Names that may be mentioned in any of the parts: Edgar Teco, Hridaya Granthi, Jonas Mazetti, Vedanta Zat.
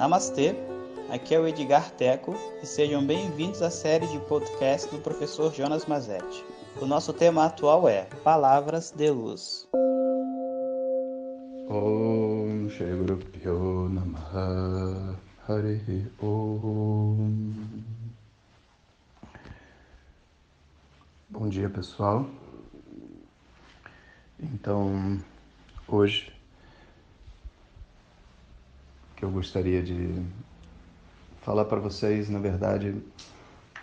Namastê, aqui é o Edgar Teco e sejam bem-vindos à série de podcast do professor Jonas Mazetti. O nosso tema atual é Palavras de Luz. Om Shri Guru Pyo Namaha Harihi Om. Bom dia, pessoal. Então, hoje que eu gostaria de falar para vocês, na verdade,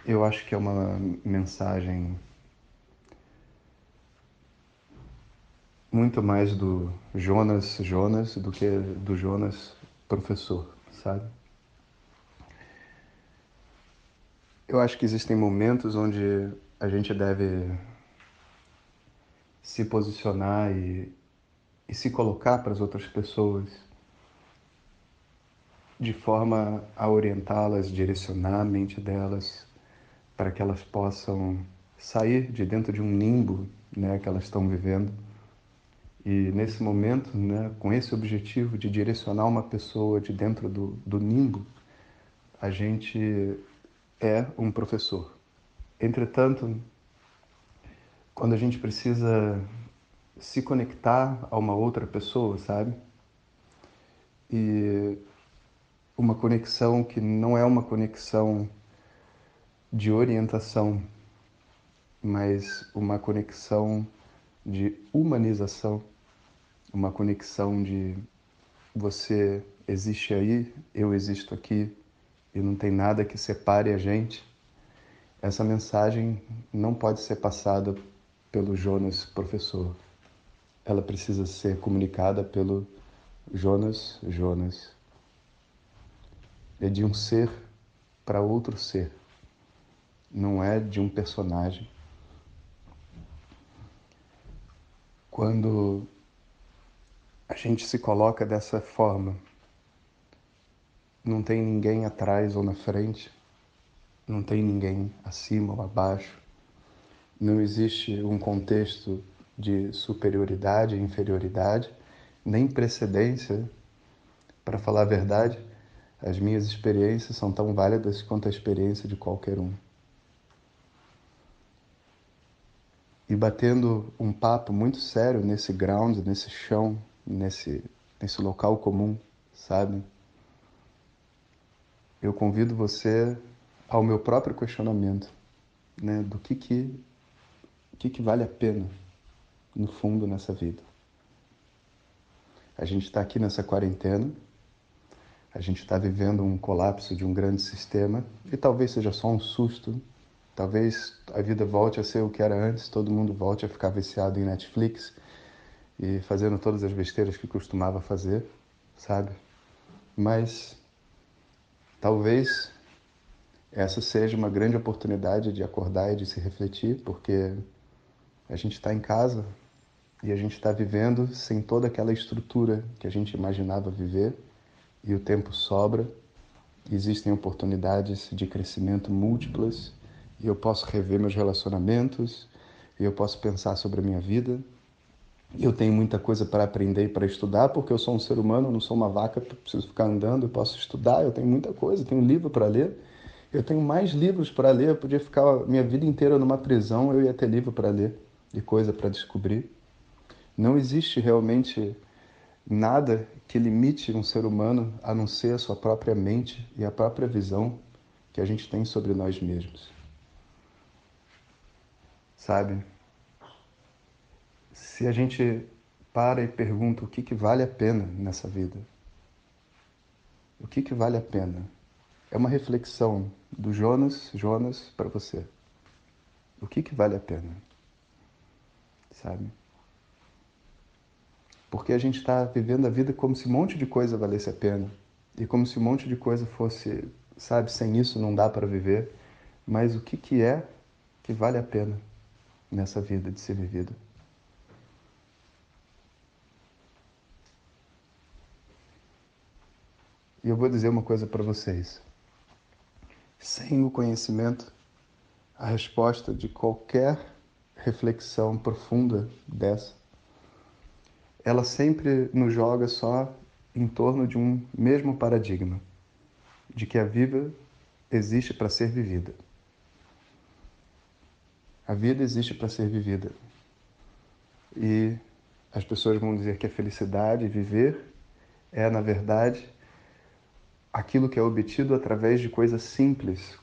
eu acho que é uma mensagem muito mais do Jonas do que do Jonas professor, sabe? Eu acho que existem momentos onde a gente deve se posicionar e se colocar para as outras pessoas de forma a orientá-las, direcionar a mente delas para que elas possam sair de dentro de um limbo, né, que elas estão vivendo. E nesse momento, né, com esse objetivo de direcionar uma pessoa de dentro do limbo, a gente é um professor. Entretanto, quando a gente precisa se conectar a uma outra pessoa, sabe? E uma conexão que não é uma conexão de orientação, mas uma conexão de humanização, uma conexão de você existe aí, eu existo aqui, e não tem nada que separe a gente. Essa mensagem não pode ser passada pelo Jonas professor. Ela precisa ser comunicada pelo Jonas. É de um ser para outro ser. Não é de um personagem. Quando a gente se coloca dessa forma, não tem ninguém atrás ou na frente, não tem ninguém acima ou abaixo. Não existe um contexto de superioridade, inferioridade, nem precedência. Para falar a verdade, as minhas experiências são tão válidas quanto a experiência de qualquer um. E batendo um papo muito sério nesse ground, nesse chão, nesse local comum, sabe? Eu convido você ao meu próprio questionamento, né? Do que vale a pena, no fundo, nessa vida. A gente está aqui nessa quarentena, a gente está vivendo um colapso de um grande sistema, e talvez seja só um susto, talvez a vida volte a ser o que era antes, todo mundo volte a ficar viciado em Netflix e fazendo todas as besteiras que costumava fazer, sabe? Mas talvez essa seja uma grande oportunidade de acordar e de se refletir, porque a gente está em casa e a gente está vivendo sem toda aquela estrutura que a gente imaginava viver, e o tempo sobra, existem oportunidades de crescimento múltiplas, e eu posso rever meus relacionamentos, e eu posso pensar sobre a minha vida, e eu tenho muita coisa para aprender e para estudar, porque eu sou um ser humano, eu não sou uma vaca, preciso ficar andando, eu posso estudar, eu tenho muita coisa, eu tenho livro para ler. Eu tenho mais livros para ler, eu podia ficar a minha vida inteira numa prisão, eu ia ter livro para ler, de coisa para descobrir. Não existe realmente nada que limite um ser humano a não ser a sua própria mente e a própria visão que a gente tem sobre nós mesmos. Sabe? Se a gente para e pergunta o que vale a pena nessa vida, o que vale a pena? É uma reflexão do Jonas, para você. O que vale a pena? Sabe? Porque a gente está vivendo a vida como se um monte de coisa valesse a pena. E como se um monte de coisa fosse, sabe, sem isso não dá para viver. Mas o que é que vale a pena nessa vida de ser vivida? E eu vou dizer uma coisa para vocês. Sem o conhecimento, a resposta de qualquer reflexão profunda dessa, ela sempre nos joga só em torno de um mesmo paradigma, de que a vida existe para ser vivida. A vida existe para ser vivida. E as pessoas vão dizer que a felicidade, viver, é, na verdade, aquilo que é obtido através de coisas simples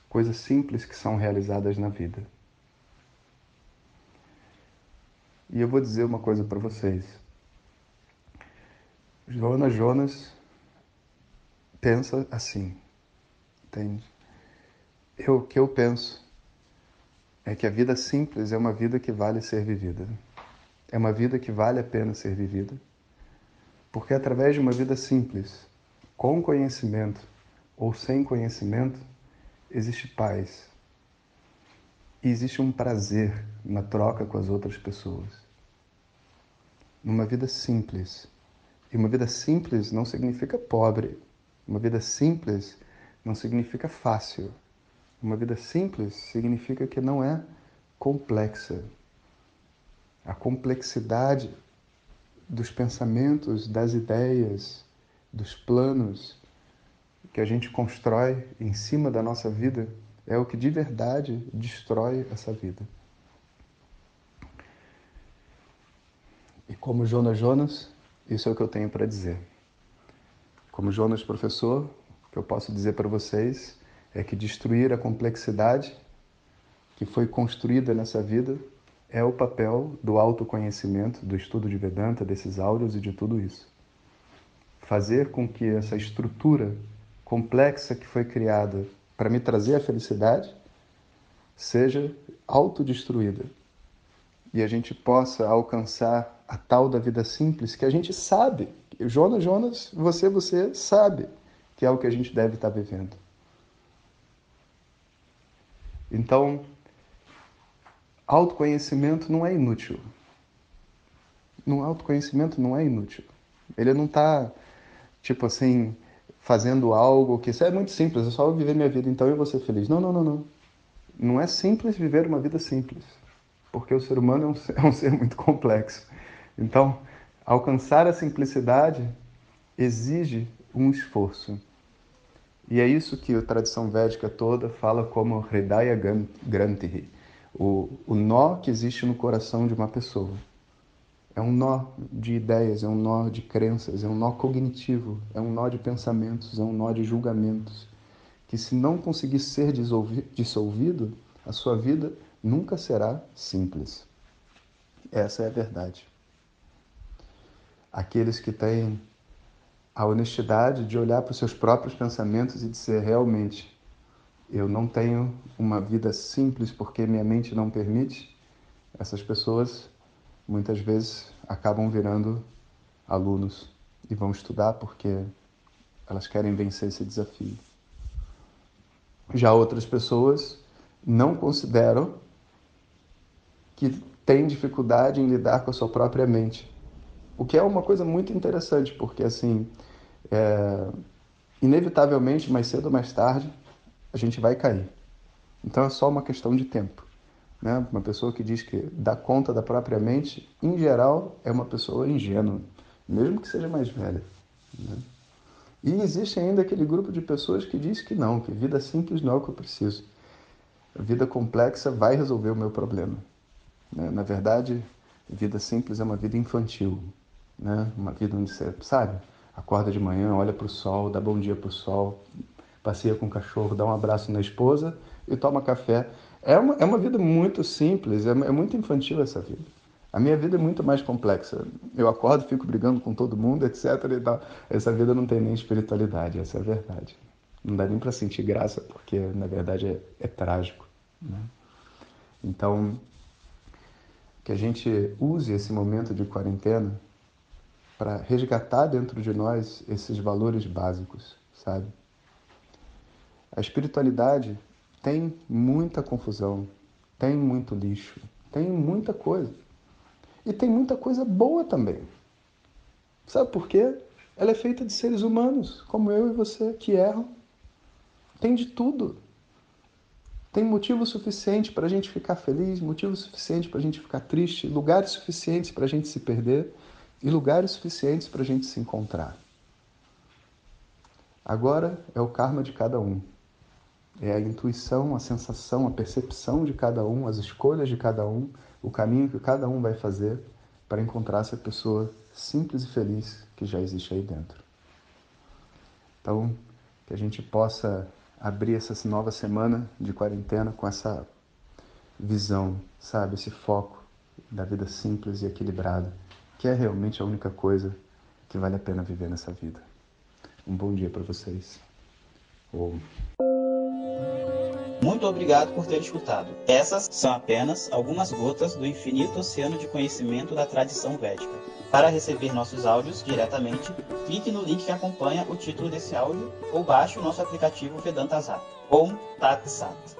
que são realizadas na vida. E eu vou dizer uma coisa para vocês. Jonas pensa assim, entende? O que eu penso é que a vida simples é uma vida que vale ser vivida. É uma vida que vale a pena ser vivida. Porque através de uma vida simples, com conhecimento ou sem conhecimento, existe paz. E existe um prazer na troca com as outras pessoas. Numa vida simples. E uma vida simples não significa pobre. Uma vida simples não significa fácil. Uma vida simples significa que não é complexa. A complexidade dos pensamentos, das ideias, dos planos que a gente constrói em cima da nossa vida é o que de verdade destrói essa vida. E como Jonas, isso é o que eu tenho para dizer. Como Jonas professor, o que eu posso dizer para vocês é que destruir a complexidade que foi construída nessa vida é o papel do autoconhecimento, do estudo de Vedanta, desses áudios e de tudo isso. Fazer com que essa estrutura complexa que foi criada para me trazer a felicidade seja autodestruída e a gente possa alcançar a tal da vida simples que a gente sabe, Jonas, você sabe que é o que a gente deve estar vivendo. Então, autoconhecimento não é inútil. Autoconhecimento não é inútil. Ele não está, fazendo algo que isso é muito simples, é só eu viver minha vida, então eu vou ser feliz. Não. Não é simples viver uma vida simples, porque o ser humano é um ser muito complexo. Então, alcançar a simplicidade exige um esforço. E é isso que a tradição védica toda fala como Hridaya Granthi, o nó que existe no coração de uma pessoa. É um nó de ideias, é um nó de crenças, é um nó cognitivo, é um nó de pensamentos, é um nó de julgamentos, que se não conseguir ser dissolvido, a sua vida nunca será simples. Essa é a verdade. Aqueles que têm a honestidade de olhar para os seus próprios pensamentos e dizer realmente, eu não tenho uma vida simples porque minha mente não permite, essas pessoas muitas vezes acabam virando alunos e vão estudar porque elas querem vencer esse desafio. Já outras pessoas não consideram que têm dificuldade em lidar com a sua própria mente, o que é uma coisa muito interessante, porque inevitavelmente, mais cedo ou mais tarde, a gente vai cair. Então é só uma questão de tempo. Uma pessoa que diz que dá conta da própria mente, em geral, é uma pessoa ingênua, mesmo que seja mais velha. E existe ainda aquele grupo de pessoas que diz que não, que vida simples não é o que eu preciso. A vida complexa vai resolver o meu problema. Na verdade, vida simples é uma vida infantil, uma vida onde você, acorda de manhã, olha para o sol, dá bom dia para o sol, passeia com o cachorro, dá um abraço na esposa e toma café. É uma vida muito simples, é muito infantil essa vida. A minha vida é muito mais complexa. Eu acordo, fico brigando com todo mundo, etc. E tal. Essa vida não tem nem espiritualidade, essa é a verdade. Não dá nem para sentir graça, porque na verdade é trágico. Então, que a gente use esse momento de quarentena para resgatar dentro de nós esses valores básicos, sabe? A espiritualidade tem muita confusão, tem muito lixo, tem muita coisa. E tem muita coisa boa também. Sabe por quê? Ela é feita de seres humanos, como eu e você, que erram. Tem de tudo. Tem motivo suficiente para a gente ficar feliz, motivo suficiente para a gente ficar triste, lugares suficientes para a gente se perder e lugares suficientes para a gente se encontrar. Agora é o karma de cada um. É a intuição, a sensação, a percepção de cada um, as escolhas de cada um, o caminho que cada um vai fazer para encontrar essa pessoa simples e feliz que já existe aí dentro. Então, que a gente possa abrir essa nova semana de quarentena com essa visão, sabe? Esse foco da vida simples e equilibrada, que é realmente a única coisa que vale a pena viver nessa vida. Um bom dia para vocês. Muito obrigado por ter escutado. Essas são apenas algumas gotas do infinito oceano de conhecimento da tradição védica. Para receber nossos áudios diretamente, clique no link que acompanha o título desse áudio ou baixe o nosso aplicativo Vedanta Zat. Om Tat Sat.